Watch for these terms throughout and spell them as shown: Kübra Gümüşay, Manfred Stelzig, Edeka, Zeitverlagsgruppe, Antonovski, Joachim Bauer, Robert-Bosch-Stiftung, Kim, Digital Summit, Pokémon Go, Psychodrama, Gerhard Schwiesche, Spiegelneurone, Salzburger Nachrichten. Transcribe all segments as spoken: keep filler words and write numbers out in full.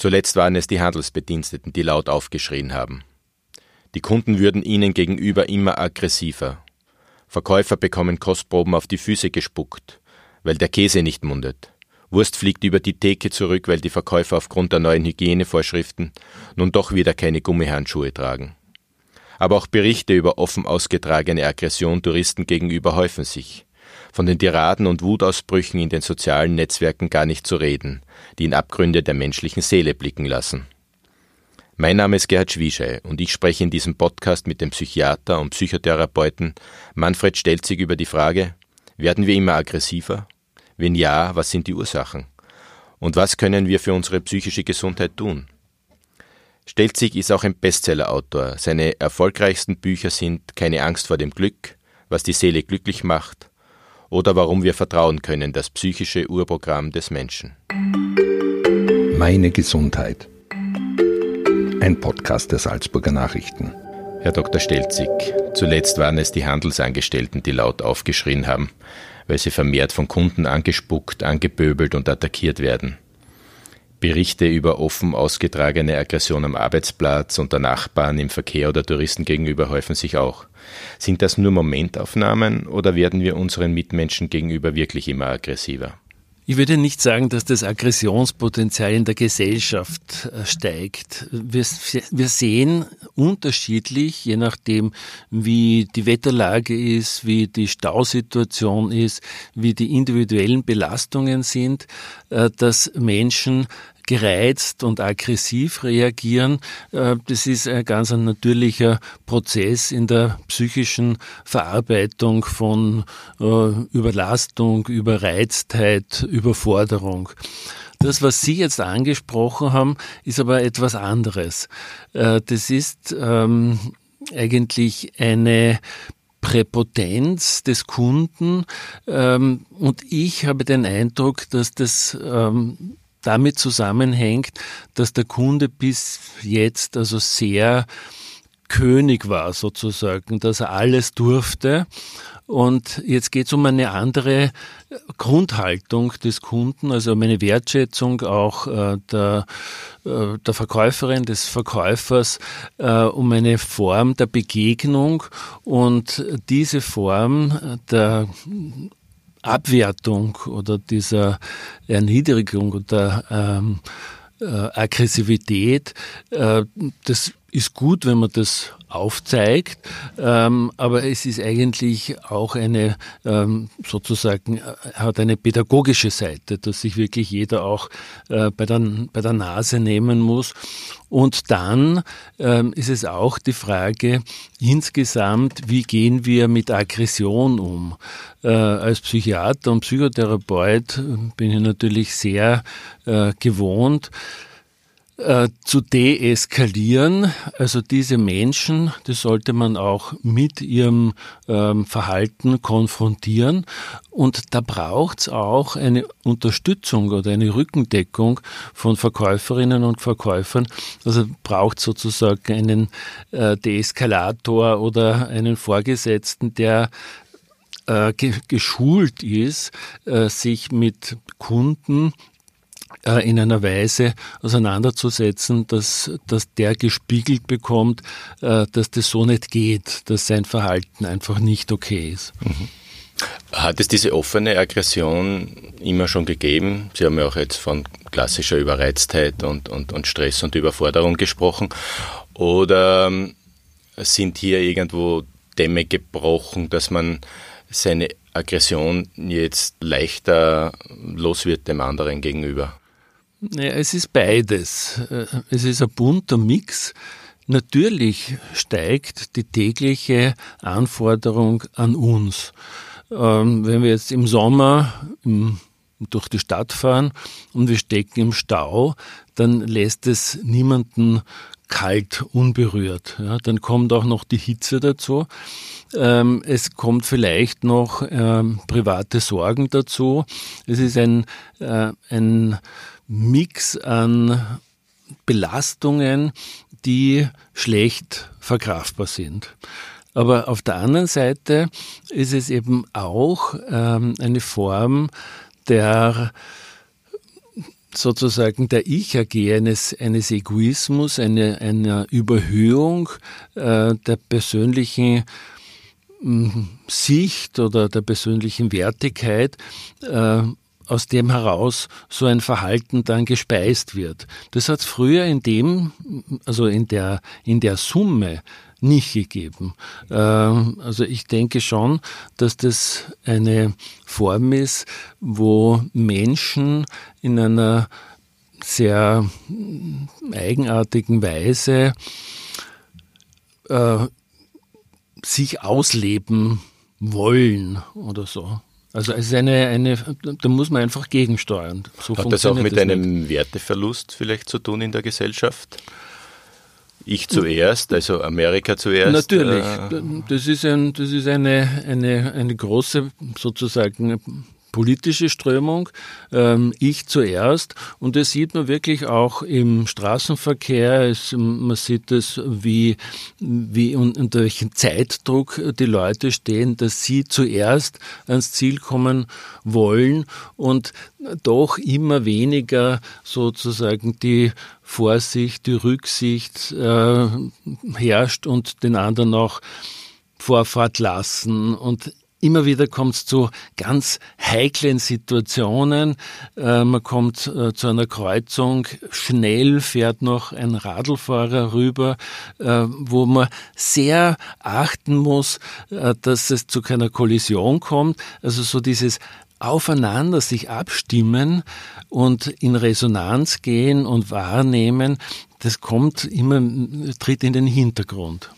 Zuletzt waren es die Handelsbediensteten, die laut aufgeschrien haben. Die Kunden würden ihnen gegenüber immer aggressiver. Verkäufer bekommen Kostproben auf die Füße gespuckt, weil der Käse nicht mundet. Wurst fliegt über die Theke zurück, weil die Verkäufer aufgrund der neuen Hygienevorschriften nun doch wieder keine Gummihandschuhe tragen. Aber auch Berichte über offen ausgetragene Aggression Touristen gegenüber häufen sich. Von den Tiraden und Wutausbrüchen in den sozialen Netzwerken gar nicht zu reden, die in Abgründe der menschlichen Seele blicken lassen. Mein Name ist Gerhard Schwiesche und ich spreche in diesem Podcast mit dem Psychiater und Psychotherapeuten Manfred Stelzig über die Frage: Werden wir immer aggressiver? Wenn ja, was sind die Ursachen? Und was können wir für unsere psychische Gesundheit tun? Stelzig ist auch ein Bestseller-Autor. Seine erfolgreichsten Bücher sind Keine Angst vor dem Glück, Was die Seele glücklich macht, oder Warum wir vertrauen können, das psychische Urprogramm des Menschen. Meine Gesundheit. Ein Podcast der Salzburger Nachrichten. Herr Doktor Stelzig, zuletzt waren es die Handelsangestellten, die laut aufgeschrien haben, weil sie vermehrt von Kunden angespuckt, angepöbelt und attackiert werden. Berichte über offen ausgetragene Aggression am Arbeitsplatz, unter Nachbarn, im Verkehr oder Touristen gegenüber häufen sich auch. Sind das nur Momentaufnahmen oder werden wir unseren Mitmenschen gegenüber wirklich immer aggressiver? Ich würde nicht sagen, dass das Aggressionspotenzial in der Gesellschaft steigt. Wir, wir sehen unterschiedlich, je nachdem, wie die Wetterlage ist, wie die Stausituation ist, wie die individuellen Belastungen sind, dass Menschen gereizt und aggressiv reagieren. Das ist ein ganz ein natürlicher Prozess in der psychischen Verarbeitung von Überlastung, Überreiztheit, Überforderung. Das, was Sie jetzt angesprochen haben, ist aber etwas anderes. Das ist eigentlich eine Präpotenz des Kunden und ich habe den Eindruck, dass das damit zusammenhängt, dass der Kunde bis jetzt also sehr König war sozusagen, dass er alles durfte. Und jetzt geht es um eine andere Grundhaltung des Kunden, also um eine Wertschätzung auch äh, der, äh, der Verkäuferin, des Verkäufers, äh, um eine Form der Begegnung. Und diese Form der Abwertung oder dieser Erniedrigung oder ähm, äh, Aggressivität, äh, das ist gut, wenn man das aufzeigt, ähm, aber es ist eigentlich auch eine, ähm, sozusagen, hat eine pädagogische Seite, dass sich wirklich jeder auch äh, bei der, bei der Nase nehmen muss. Und dann ähm, ist es auch die Frage insgesamt, wie gehen wir mit Aggression um? Äh, als Psychiater und Psychotherapeut bin ich natürlich sehr äh, gewohnt, zu deeskalieren, also diese Menschen, die sollte man auch mit ihrem ähm, Verhalten konfrontieren und da braucht's auch eine Unterstützung oder eine Rückendeckung von Verkäuferinnen und Verkäufern, also braucht sozusagen einen äh, Deeskalator oder einen Vorgesetzten, der äh, ge- geschult ist, äh, sich mit Kunden in einer Weise auseinanderzusetzen, dass, dass der gespiegelt bekommt, dass das so nicht geht, dass sein Verhalten einfach nicht okay ist. Mhm. Hat es diese offene Aggression immer schon gegeben? Sie haben ja auch jetzt von klassischer Überreiztheit und, und, und Stress und Überforderung gesprochen. Oder sind hier irgendwo Dämme gebrochen, dass man seine Aggression jetzt leichter los wird dem anderen gegenüber? Ja, es ist beides. Es ist ein bunter Mix. Natürlich steigt die tägliche Anforderung an uns. Wenn wir jetzt im Sommer durch die Stadt fahren und wir stecken im Stau, dann lässt es niemanden kalt, unberührt. Ja, dann kommt auch noch die Hitze dazu. Ähm, es kommt vielleicht noch ähm, private Sorgen dazu. Es ist ein, äh, ein Mix an Belastungen, die schlecht verkraftbar sind. Aber auf der anderen Seite ist es eben auch ähm, eine Form der sozusagen der Ich-A G eines, eines Egoismus, eine, einer Überhöhung äh, der persönlichen mh, Sicht oder der persönlichen Wertigkeit, äh, aus dem heraus so ein Verhalten dann gespeist wird. Das hat es früher in dem, also in der, in der Summe nicht gegeben. Äh, also ich denke schon, dass das eine Form ist, wo Menschen in einer sehr eigenartigen Weise äh, sich ausleben wollen oder so. Also es ist eine, eine, da muss man einfach gegensteuern. So hat das auch mit das einem nicht. Werteverlust vielleicht zu tun in der Gesellschaft? Ich zuerst, also Amerika zuerst? Natürlich, das ist, ein, das ist eine, eine, eine große sozusagen politische Strömung, ich zuerst, und das sieht man wirklich auch im Straßenverkehr, es, man sieht es, wie, wie unter welchem Zeitdruck die Leute stehen, dass sie zuerst ans Ziel kommen wollen und doch immer weniger sozusagen die Vorsicht, die Rücksicht äh, herrscht und den anderen auch Vorfahrt lassen, und immer wieder kommt es zu ganz heiklen Situationen. Äh, man kommt äh, zu einer Kreuzung, schnell fährt noch ein Radlfahrer rüber, äh, wo man sehr achten muss, äh, dass es zu keiner Kollision kommt. Also so dieses Aufeinander sich abstimmen und in Resonanz gehen und wahrnehmen, das kommt immer, tritt in den Hintergrund.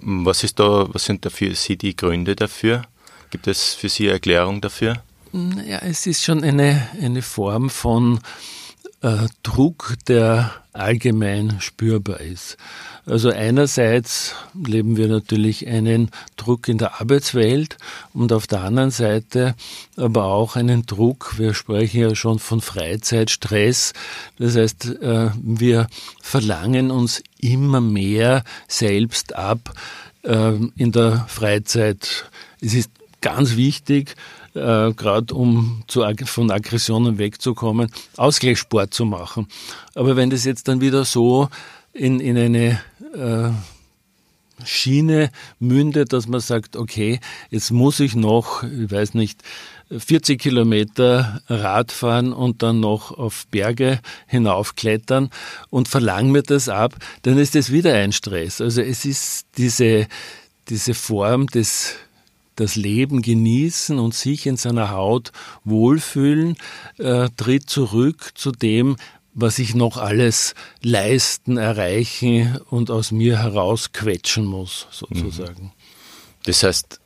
Was ist da, was sind da für Sie die Gründe dafür? Gibt es für Sie eine Erklärung dafür? Ja, es ist schon eine, eine Form von äh, Druck, der allgemein spürbar ist. Also einerseits leben wir natürlich einen Druck in der Arbeitswelt und auf der anderen Seite aber auch einen Druck, wir sprechen ja schon von Freizeitstress, das heißt, äh, wir verlangen uns immer mehr selbst ab äh, in der Freizeit. Es ist ganz wichtig, Äh, gerade um zu, von Aggressionen wegzukommen, Ausgleichssport zu machen. Aber wenn das jetzt dann wieder so in, in eine äh, Schiene mündet, dass man sagt, okay, jetzt muss ich noch, ich weiß nicht, vierzig Kilometer Rad fahren und dann noch auf Berge hinaufklettern und verlang mir das ab, dann ist das wieder ein Stress. Also es ist diese, diese Form des das Leben genießen und sich in seiner Haut wohlfühlen, äh, tritt zurück zu dem, was ich noch alles leisten, erreichen und aus mir herausquetschen muss, sozusagen. Das heißt,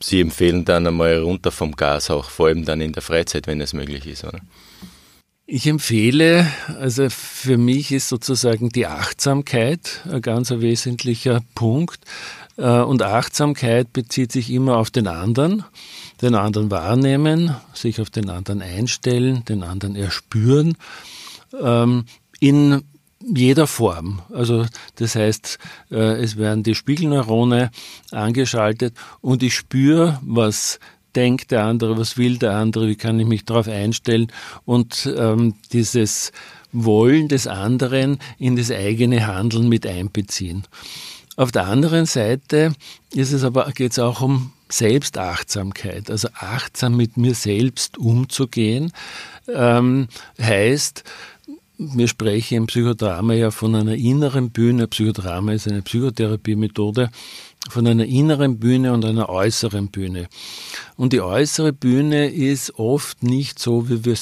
Sie empfehlen dann einmal runter vom Gas, auch vor allem dann in der Freizeit, wenn es möglich ist, oder? Ich empfehle, also für mich ist sozusagen die Achtsamkeit ein ganz wesentlicher Punkt. Und Achtsamkeit bezieht sich immer auf den anderen, den anderen wahrnehmen, sich auf den anderen einstellen, den anderen erspüren, ähm, in jeder Form. Also das heißt, äh, es werden die Spiegelneurone angeschaltet und ich spüre, was denkt der andere, was will der andere, wie kann ich mich darauf einstellen, und ähm, dieses Wollen des anderen in das eigene Handeln mit einbeziehen. Auf der anderen Seite ist es aber, geht es auch um Selbstachtsamkeit, also achtsam mit mir selbst umzugehen, ähm, heißt, wir sprechen im Psychodrama ja von einer inneren Bühne, Psychodrama ist eine Psychotherapiemethode, von einer inneren Bühne und einer äußeren Bühne. Und die äußere Bühne ist oft nicht so, wie wir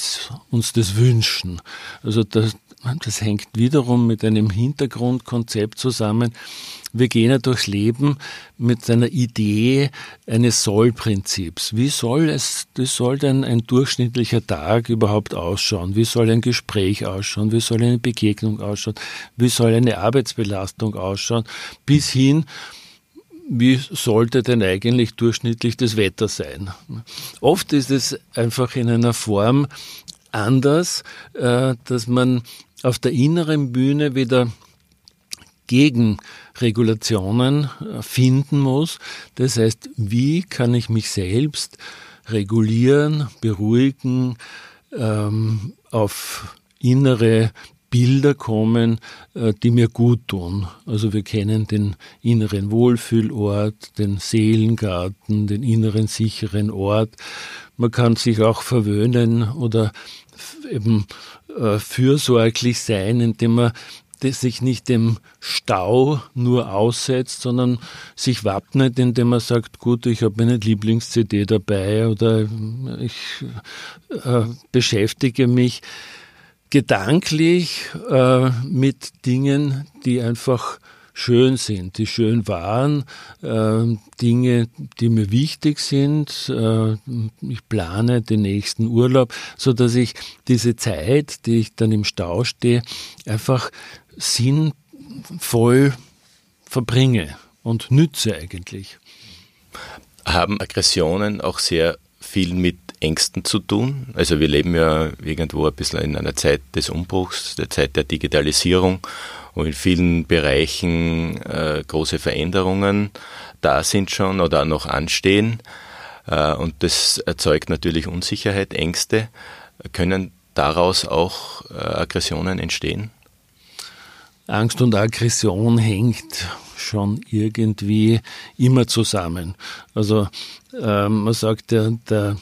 uns das wünschen. Also das, das hängt wiederum mit einem Hintergrundkonzept zusammen. Wir gehen ja durchs Leben mit einer Idee eines Soll-Prinzips. Wie soll es, das soll denn ein durchschnittlicher Tag überhaupt ausschauen? Wie soll ein Gespräch ausschauen? Wie soll eine Begegnung ausschauen? Wie soll eine Arbeitsbelastung ausschauen? Bis hin, wie sollte denn eigentlich durchschnittlich das Wetter sein? Oft ist es einfach in einer Form anders, dass man auf der inneren Bühne wieder Gegenregulationen finden muss. Das heißt, wie kann ich mich selbst regulieren, beruhigen, ähm, auf innere Bilder kommen, die mir gut tun. Also wir kennen den inneren Wohlfühlort, den Seelengarten, den inneren sicheren Ort. Man kann sich auch verwöhnen oder eben äh, fürsorglich sein, indem man sich nicht dem Stau nur aussetzt, sondern sich wappnet, indem man sagt, gut, ich habe meine Lieblings-C D dabei oder ich äh, beschäftige mich gedanklich äh, mit Dingen, die einfach schön sind, die schön waren, äh, Dinge, die mir wichtig sind. Äh, ich plane den nächsten Urlaub, sodass ich diese Zeit, die ich dann im Stau stehe, einfach sinnvoll verbringe und nütze eigentlich. Haben Aggressionen auch sehr viel mit Ängsten zu tun? Also wir leben ja irgendwo ein bisschen in einer Zeit des Umbruchs, der Zeit der Digitalisierung, wo in vielen Bereichen äh, große Veränderungen da sind schon oder noch anstehen. Äh, und das erzeugt natürlich Unsicherheit, Ängste. Können daraus auch äh, Aggressionen entstehen? Angst und Aggression hängt schon irgendwie immer zusammen. Also äh, man sagt, der, der,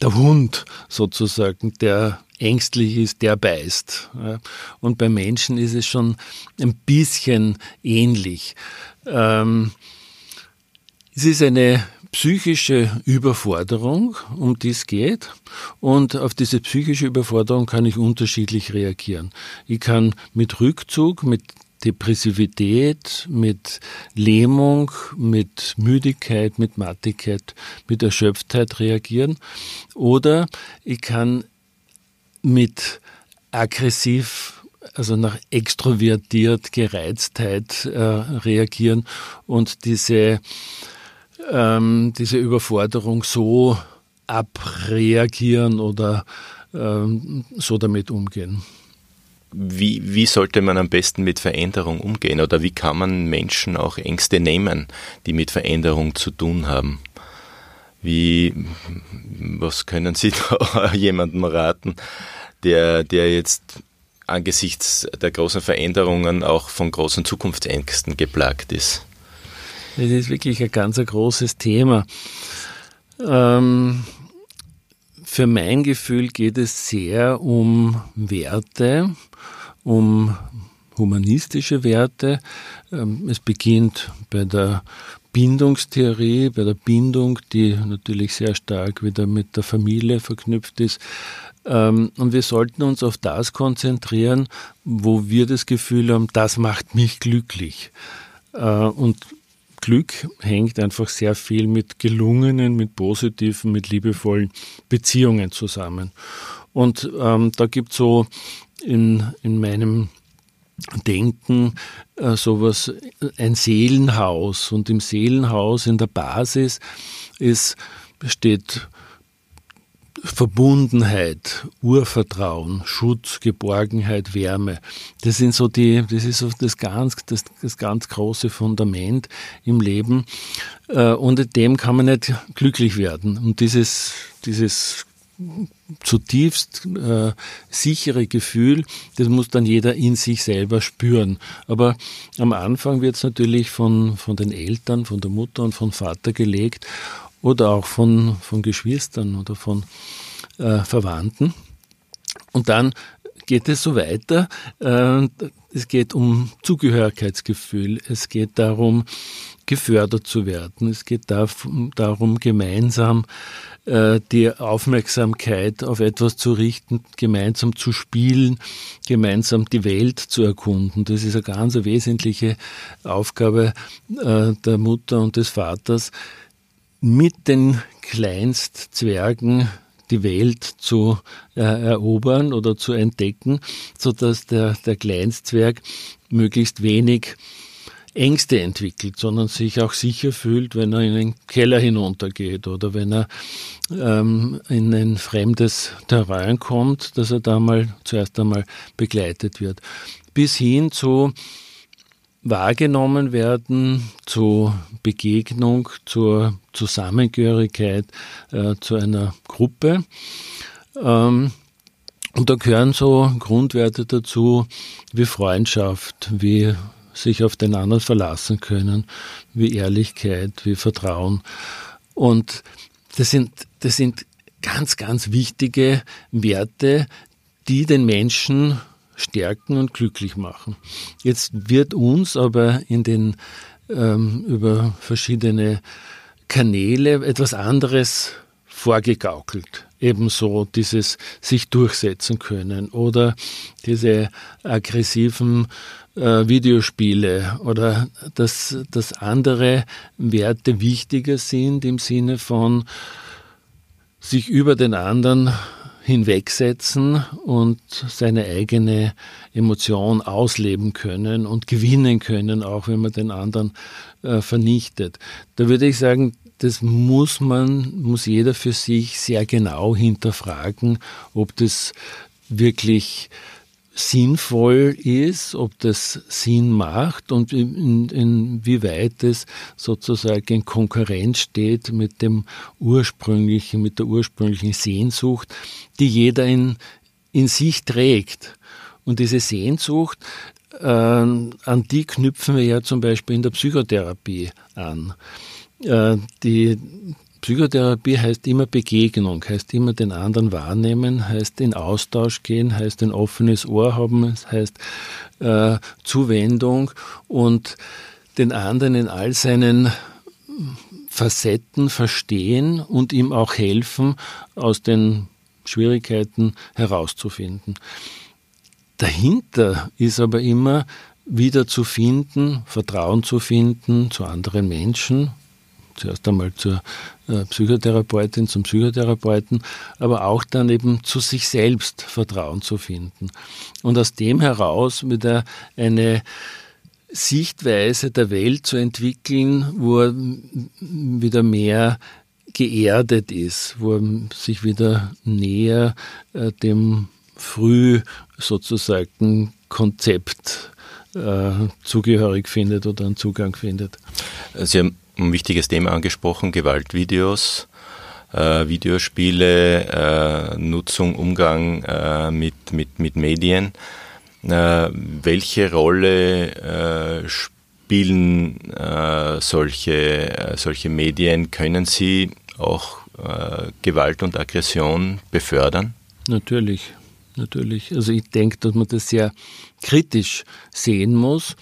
der Hund sozusagen, der ängstlich ist, der beißt. Ja. Und bei Menschen ist es schon ein bisschen ähnlich. Ähm, es ist eine psychische Überforderung, um die es geht. Und auf diese psychische Überforderung kann ich unterschiedlich reagieren. Ich kann mit Rückzug, mit Depressivität, mit Lähmung, mit Müdigkeit, mit Mattigkeit, mit Erschöpftheit reagieren. Oder ich kann mit aggressiv, also nach extrovertiert, Gereiztheit äh, reagieren und diese, ähm, diese Überforderung so abreagieren oder ähm, so damit umgehen. Wie, wie sollte man am besten mit Veränderung umgehen oder wie kann man Menschen auch Ängste nehmen, die mit Veränderung zu tun haben? Wie, was können Sie da jemandem raten, der, der jetzt angesichts der großen Veränderungen auch von großen Zukunftsängsten geplagt ist? Das ist wirklich ein ganz ein großes Thema. Ähm, für mein Gefühl geht es sehr um Werte, um humanistische Werte. Ähm, es beginnt bei der Bindungstheorie, bei der Bindung, die natürlich sehr stark wieder mit der Familie verknüpft ist. Und wir sollten uns auf das konzentrieren, wo wir das Gefühl haben, das macht mich glücklich. Und Glück hängt einfach sehr viel mit gelungenen, mit positiven, mit liebevollen Beziehungen zusammen. Und da gibt es so in, in meinem Denken, äh, sowas, ein Seelenhaus, und im Seelenhaus in der Basis ist, steht Verbundenheit, Urvertrauen, Schutz, Geborgenheit, Wärme. Das sind so die, das ist so das ganz, das, das ganz große Fundament im Leben. Äh, ohne dem kann man nicht glücklich werden. Und dieses, dieses zutiefst äh, sichere Gefühl, das muss dann jeder in sich selber spüren. Aber am Anfang wird es natürlich von, von den Eltern, von der Mutter und vom Vater gelegt oder auch von, von Geschwistern oder von äh, Verwandten. Und dann geht es so weiter. Äh, es geht um Zugehörigkeitsgefühl. Es geht darum, gefördert zu werden. Es geht darum, gemeinsam äh, die Aufmerksamkeit auf etwas zu richten, gemeinsam zu spielen, gemeinsam die Welt zu erkunden. Das ist eine ganz wesentliche Aufgabe äh, der Mutter und des Vaters, mit den Kleinstzwergen die Welt zu äh, erobern oder zu entdecken, sodass der, der Kleinstzwerg möglichst wenig Ängste entwickelt, sondern sich auch sicher fühlt, wenn er in den Keller hinuntergeht oder wenn er ähm, in ein fremdes Terrain kommt, dass er da mal zuerst einmal begleitet wird. Bis hin zu wahrgenommen werden, zu Begegnung, zur Zusammengehörigkeit, äh, zu einer Gruppe. Ähm, Und da gehören so Grundwerte dazu wie Freundschaft, wie sich auf den anderen verlassen können, wie Ehrlichkeit, wie Vertrauen. Und das sind, das sind ganz, ganz wichtige Werte, die den Menschen stärken und glücklich machen. Jetzt wird uns aber in den, ähm, über verschiedene Kanäle etwas anderes vorgegaukelt. Ebenso dieses sich durchsetzen können oder diese aggressiven äh, Videospiele oder dass, dass andere Werte wichtiger sind im Sinne von sich über den anderen hinwegsetzen und seine eigene Emotion ausleben können und gewinnen können, auch wenn man den anderen äh, vernichtet. Da würde ich sagen, das muss man, muss jeder für sich sehr genau hinterfragen, ob das wirklich sinnvoll ist, ob das Sinn macht und in, in, inwieweit es sozusagen in Konkurrenz steht mit dem ursprünglichen, mit der ursprünglichen Sehnsucht, die jeder in, in sich trägt. Und diese Sehnsucht, äh, an die knüpfen wir ja zum Beispiel in der Psychotherapie an. Äh, die Psychotherapie heißt immer Begegnung, heißt immer den anderen wahrnehmen, heißt in Austausch gehen, heißt ein offenes Ohr haben, heißt äh, Zuwendung und den anderen in all seinen Facetten verstehen und ihm auch helfen, aus den Schwierigkeiten herauszufinden. Dahinter ist aber immer wieder zu finden, Vertrauen zu finden zu anderen Menschen, zuerst einmal zur Psychotherapeutin, zum Psychotherapeuten, aber auch dann eben zu sich selbst Vertrauen zu finden. Und aus dem heraus wieder eine Sichtweise der Welt zu entwickeln, wo er wieder mehr geerdet ist, wo er sich wieder näher dem früh sozusagen Konzept äh, zugehörig findet oder einen Zugang findet. Sie haben ein wichtiges Thema angesprochen, Gewaltvideos, äh, Videospiele, äh, Nutzung, Umgang äh, mit, mit, mit Medien. Äh, welche Rolle äh, spielen äh, solche, äh, solche Medien? Können sie auch äh, Gewalt und Aggression befördern? Natürlich, natürlich. Also ich denke, dass man das sehr kritisch sehen muss.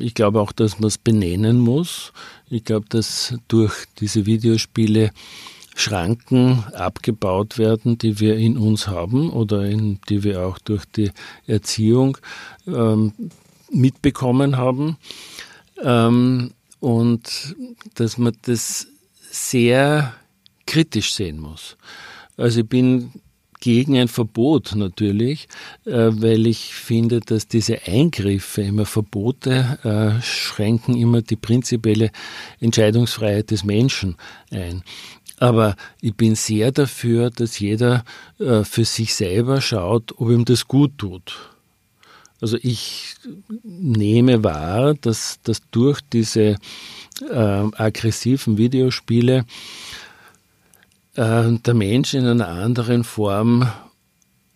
Ich glaube auch, dass man es benennen muss. Ich glaube, dass durch diese Videospiele Schranken abgebaut werden, die wir in uns haben oder in, die wir auch durch die Erziehung ähm, mitbekommen haben. Ähm, und dass man das sehr kritisch sehen muss. Also ich bin gegen ein Verbot natürlich, weil ich finde, dass diese Eingriffe, immer Verbote, schränken immer die prinzipielle Entscheidungsfreiheit des Menschen ein. Aber ich bin sehr dafür, dass jeder für sich selber schaut, ob ihm das gut tut. Also ich nehme wahr, dass, dass durch diese äh, aggressiven Videospiele der Mensch in einer anderen Form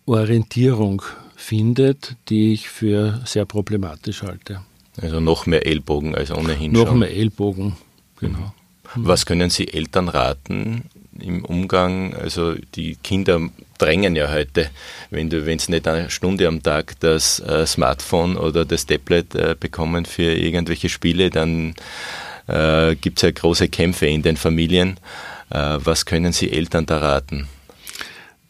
Orientierung findet, die ich für sehr problematisch halte. Also noch mehr Ellbogen als ohnehin schon. Noch mehr Ellbogen, genau. Was können Sie Eltern raten im Umgang? Also die Kinder drängen ja heute, wenn du, wenn sie nicht eine Stunde am Tag das äh, Smartphone oder das Tablet äh, bekommen für irgendwelche Spiele, dann äh, gibt es ja große Kämpfe in den Familien. Was können Sie Eltern da raten?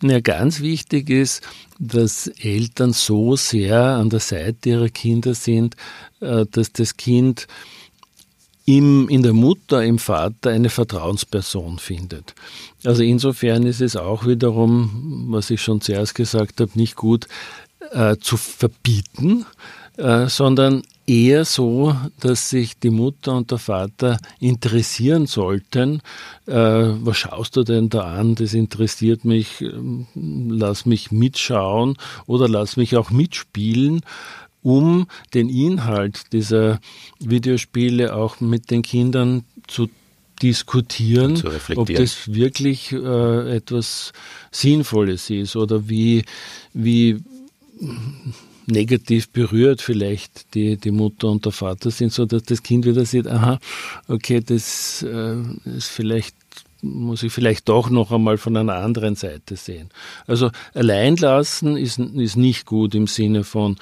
Ja, ganz wichtig ist, dass Eltern so sehr an der Seite ihrer Kinder sind, dass das Kind im, in der Mutter, im Vater eine Vertrauensperson findet. Also insofern ist es auch wiederum, was ich schon zuerst gesagt habe, nicht gut äh, zu verbieten, äh, sondern eher so, dass sich die Mutter und der Vater interessieren sollten. Äh, was schaust du denn da an? Das interessiert mich. Lass mich mitschauen oder lass mich auch mitspielen, um den Inhalt dieser Videospiele auch mit den Kindern zu diskutieren, ob das wirklich äh, etwas Sinnvolles ist oder wie, wie negativ berührt vielleicht die, die Mutter und der Vater sind, sodass das Kind wieder sieht, aha, okay, das äh, ist vielleicht, muss ich vielleicht doch noch einmal von einer anderen Seite sehen. Also alleinlassen ist, ist nicht gut im Sinne von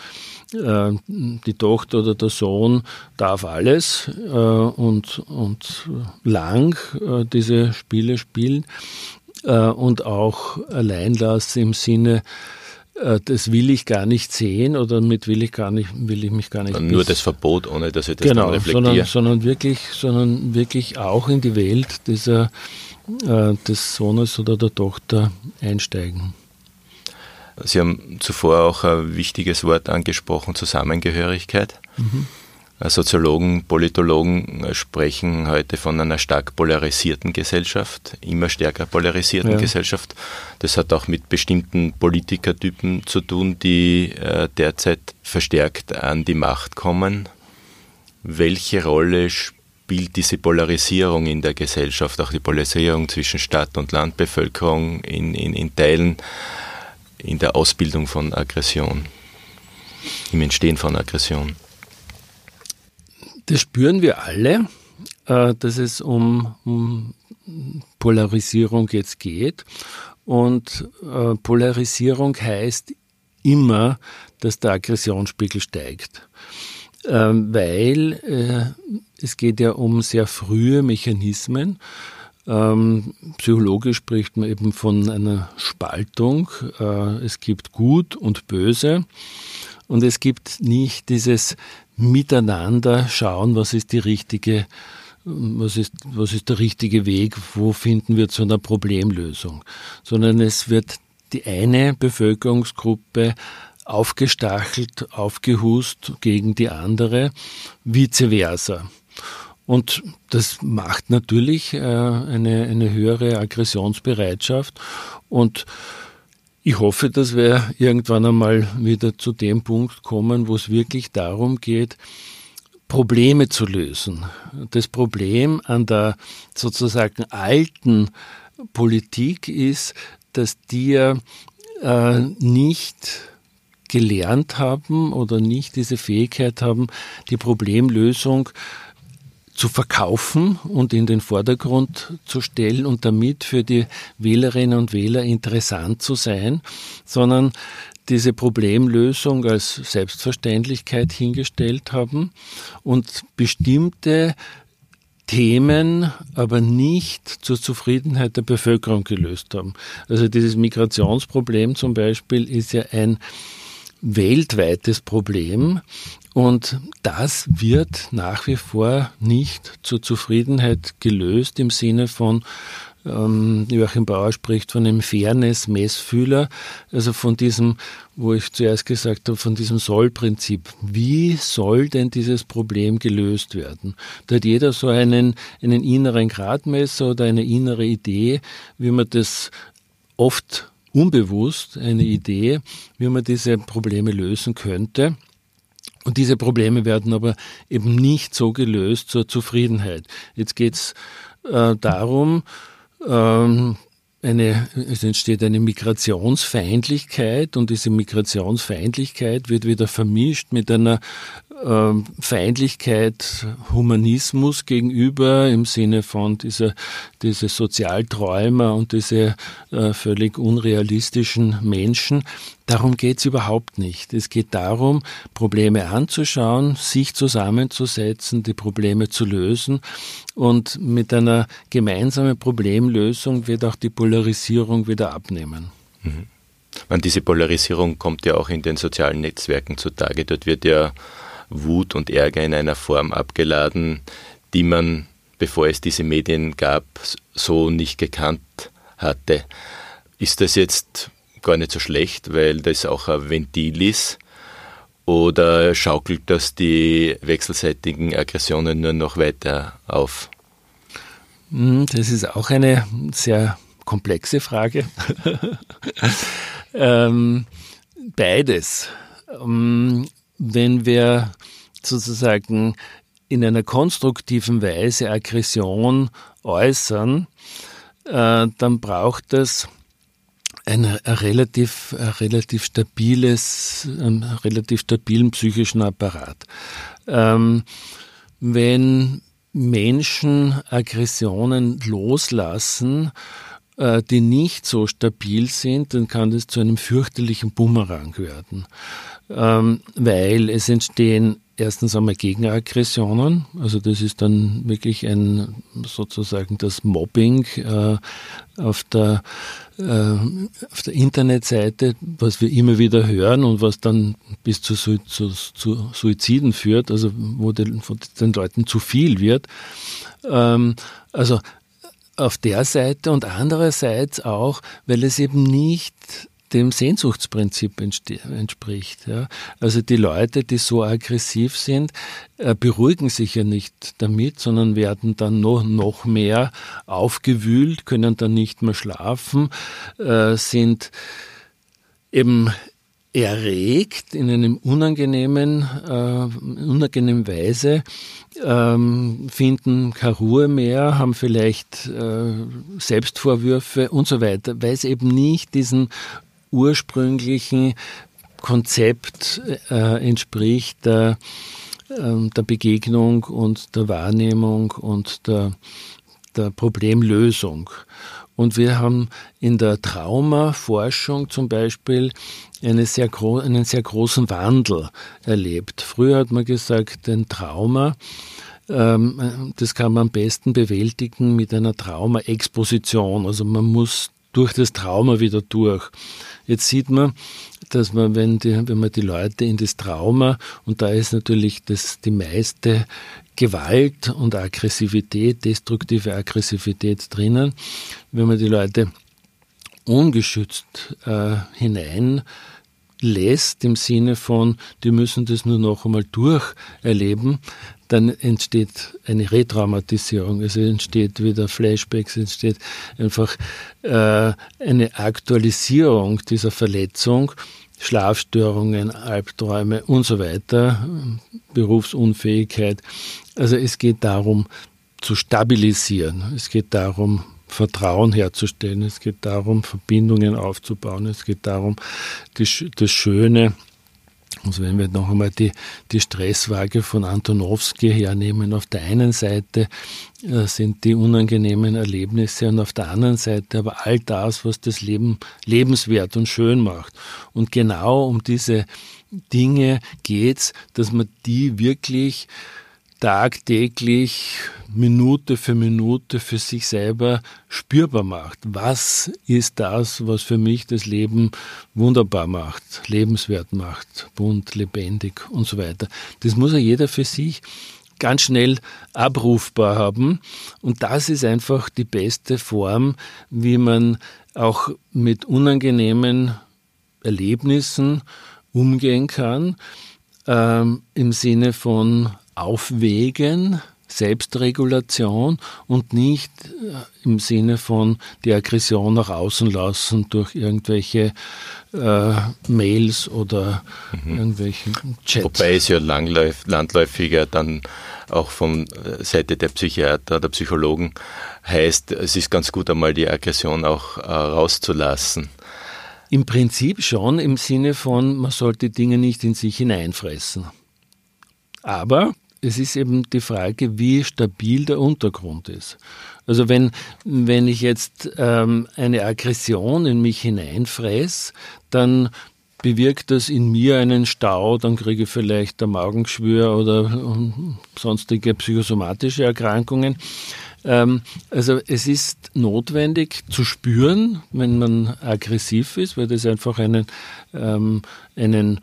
äh, die Tochter oder der Sohn darf alles äh, und, und lang äh, diese Spiele spielen äh, und auch alleinlassen im Sinne, das will ich gar nicht sehen oder mit will ich gar nicht, will ich mich gar nicht. Nur das Verbot, ohne dass ich das genau, dann reflektiere. Sondern, sondern wirklich, sondern wirklich auch in die Welt dieser, äh, des Sohnes oder der Tochter einsteigen. Sie haben zuvor auch ein wichtiges Wort angesprochen, Zusammengehörigkeit. Mhm. Soziologen, Politologen sprechen heute von einer stark polarisierten Gesellschaft, immer stärker polarisierten ja. Gesellschaft. Das hat auch mit bestimmten Politikertypen zu tun, die äh, derzeit verstärkt an die Macht kommen. Welche Rolle spielt diese Polarisierung in der Gesellschaft, auch die Polarisierung zwischen Stadt- und Landbevölkerung in, in, in Teilen in der Ausbildung von Aggression, im Entstehen von Aggression? Das spüren wir alle, dass es um, um Polarisierung jetzt geht. Und Polarisierung heißt immer, dass der Aggressionsspiegel steigt. Weil es geht ja um sehr frühe Mechanismen. Psychologisch spricht man eben von einer Spaltung. Es gibt Gut und Böse. Und es gibt nicht dieses Miteinander schauen, was ist die richtige, was ist, was ist der richtige Weg, wo finden wir zu einer Problemlösung, sondern es wird die eine Bevölkerungsgruppe aufgestachelt, aufgehust gegen die andere, vice versa. Und das macht natürlich eine, eine höhere Aggressionsbereitschaft und ich hoffe, dass wir irgendwann einmal wieder zu dem Punkt kommen, wo es wirklich darum geht, Probleme zu lösen. Das Problem an der sozusagen alten Politik ist, dass die ja äh, nicht gelernt haben oder nicht diese Fähigkeit haben, die Problemlösung zu verkaufen und in den Vordergrund zu stellen und damit für die Wählerinnen und Wähler interessant zu sein, sondern diese Problemlösung als Selbstverständlichkeit hingestellt haben und bestimmte Themen aber nicht zur Zufriedenheit der Bevölkerung gelöst haben. Also dieses Migrationsproblem zum Beispiel ist ja ein weltweites Problem und das wird nach wie vor nicht zur Zufriedenheit gelöst im Sinne von, ähm, Joachim Bauer spricht von einem Fairness-Messfühler, also von diesem, wo ich zuerst gesagt habe, von diesem Soll-Prinzip. Wie soll denn dieses Problem gelöst werden? Da hat jeder so einen, einen inneren Gradmesser oder eine innere Idee, wie man das oft unbewusst eine Idee, wie man diese Probleme lösen könnte. Und diese Probleme werden aber eben nicht so gelöst zur Zufriedenheit. Jetzt geht es äh, darum, ähm, eine, es entsteht eine Migrationsfeindlichkeit und diese Migrationsfeindlichkeit wird wieder vermischt mit einer ähm, Feindlichkeit Humanismus gegenüber im Sinne von dieser, diese Sozialträumer und diese äh, völlig unrealistischen Menschen. Darum geht's überhaupt nicht. Es geht darum, Probleme anzuschauen, sich zusammenzusetzen, die Probleme zu lösen. Und mit einer gemeinsamen Problemlösung wird auch die Polarisierung wieder abnehmen. Mhm. Und diese Polarisierung kommt ja auch in den sozialen Netzwerken zutage. Dort wird ja Wut und Ärger in einer Form abgeladen, die man, bevor es diese Medien gab, so nicht gekannt hatte. Ist das jetzt gar nicht so schlecht, weil das auch ein Ventil ist, oder schaukelt das die wechselseitigen Aggressionen nur noch weiter auf? Das ist auch eine sehr komplexe Frage. ähm, beides. Wenn wir sozusagen in einer konstruktiven Weise Aggression äußern, äh, dann braucht es ein, ein, relativ, ein relativ stabiles, einen relativ stabilen psychischen Apparat. Ähm, wenn Menschen Aggressionen loslassen, äh, die nicht so stabil sind, dann kann das zu einem fürchterlichen Bumerang werden, ähm, weil es entstehen erstens einmal Gegenaggressionen, also das ist dann wirklich ein sozusagen das Mobbing äh, auf der, äh, auf der Internetseite, was wir immer wieder hören und was dann bis zu, Su- zu, zu Suiziden führt, also wo den, wo den Leuten zu viel wird. Ähm, also auf der Seite und andererseits auch, weil es eben nicht dem Sehnsuchtsprinzip entspricht. Ja. Also die Leute, die so aggressiv sind, beruhigen sich ja nicht damit, sondern werden dann noch, noch mehr aufgewühlt, können dann nicht mehr schlafen, sind eben erregt in einem unangenehmen, äh, unangenehmen Weise, ähm, finden keine Ruhe mehr, haben vielleicht äh, Selbstvorwürfe und so weiter, weil es eben nicht diesen ursprünglichen Konzept äh, entspricht der, äh, der Begegnung und der Wahrnehmung und der, der Problemlösung. Und wir haben in der Traumaforschung zum Beispiel eine sehr gro- einen sehr großen Wandel erlebt. Früher hat man gesagt, ein Trauma, ähm, das kann man am besten bewältigen mit einer Trauma-Exposition. Also man muss durch das Trauma wieder durch. Jetzt sieht man, dass man, wenn, die, wenn man die Leute in das Trauma, und da ist natürlich das, die meiste Gewalt und Aggressivität, destruktive Aggressivität drinnen, wenn man die Leute ungeschützt äh, hineinlässt, im Sinne von, die müssen das nur noch einmal durcherleben, dann entsteht eine Retraumatisierung, also entsteht wieder Flashbacks, entsteht einfach äh, eine Aktualisierung dieser Verletzung, Schlafstörungen, Albträume und so weiter, Berufsunfähigkeit. Also es geht darum, zu stabilisieren, es geht darum, Vertrauen herzustellen, es geht darum, Verbindungen aufzubauen, es geht darum, die, das Schöne, also wenn wir noch einmal die, die Stresswaage von Antonovski hernehmen, auf der einen Seite äh, sind die unangenehmen Erlebnisse und auf der anderen Seite aber all das, was das Leben lebenswert und schön macht. Und genau um diese Dinge geht es, dass man die wirklich tagtäglich, Minute für Minute für sich selber spürbar macht. Was ist das, was für mich das Leben wunderbar macht, lebenswert macht, bunt, lebendig und so weiter. Das muss ja jeder für sich ganz schnell abrufbar haben. Und das ist einfach die beste Form, wie man auch mit unangenehmen Erlebnissen umgehen kann, ähm, im Sinne von Aufwägen, Selbstregulation und nicht im Sinne von die Aggression nach außen lassen durch irgendwelche äh, Mails oder mhm. irgendwelchen Chats. Wobei es ja langläuf, landläufiger dann auch von Seite der Psychiater, der Psychologen heißt, es ist ganz gut, einmal die Aggression auch äh, rauszulassen. Im Prinzip schon, im Sinne von, man sollte Dinge nicht in sich hineinfressen. Aber es ist eben die Frage, wie stabil der Untergrund ist. Also wenn, wenn ich jetzt ähm, eine Aggression in mich hineinfresse, dann bewirkt das in mir einen Stau, dann kriege ich vielleicht ein Magengeschwür oder sonstige psychosomatische Erkrankungen. Ähm, also es ist notwendig zu spüren, wenn man aggressiv ist, weil das einfach einen, ähm, einen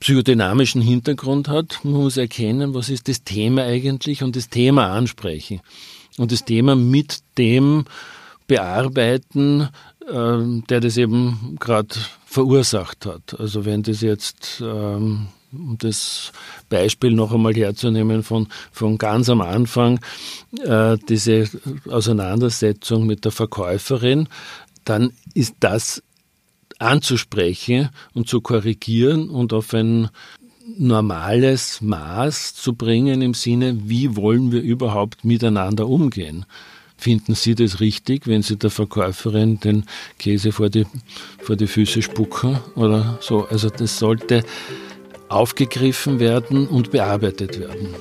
psychodynamischen Hintergrund hat. Man muss erkennen, was ist das Thema eigentlich und das Thema ansprechen. Und das Thema mit dem bearbeiten, ähm, der das eben gerade verursacht hat. Also wenn das jetzt, ähm, um das Beispiel noch einmal herzunehmen von, von ganz am Anfang, äh, diese Auseinandersetzung mit der Verkäuferin, dann ist das anzusprechen und zu korrigieren und auf ein normales Maß zu bringen im Sinne, wie wollen wir überhaupt miteinander umgehen? Finden Sie das richtig, wenn Sie der Verkäuferin den Käse vor die, vor die Füße spucken oder so? Also das sollte aufgegriffen werden und bearbeitet werden.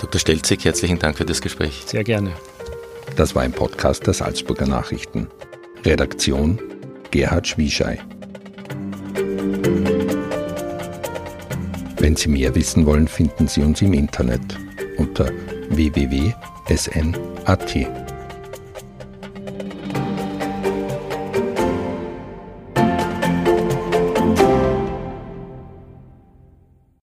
Doktor Stelzig, herzlichen Dank für das Gespräch. Sehr gerne. Das war ein Podcast der Salzburger Nachrichten. Redaktion Gerhard Schwiesche. Wenn Sie mehr wissen wollen, finden Sie uns im Internet unter w w w punkt s n punkt a t.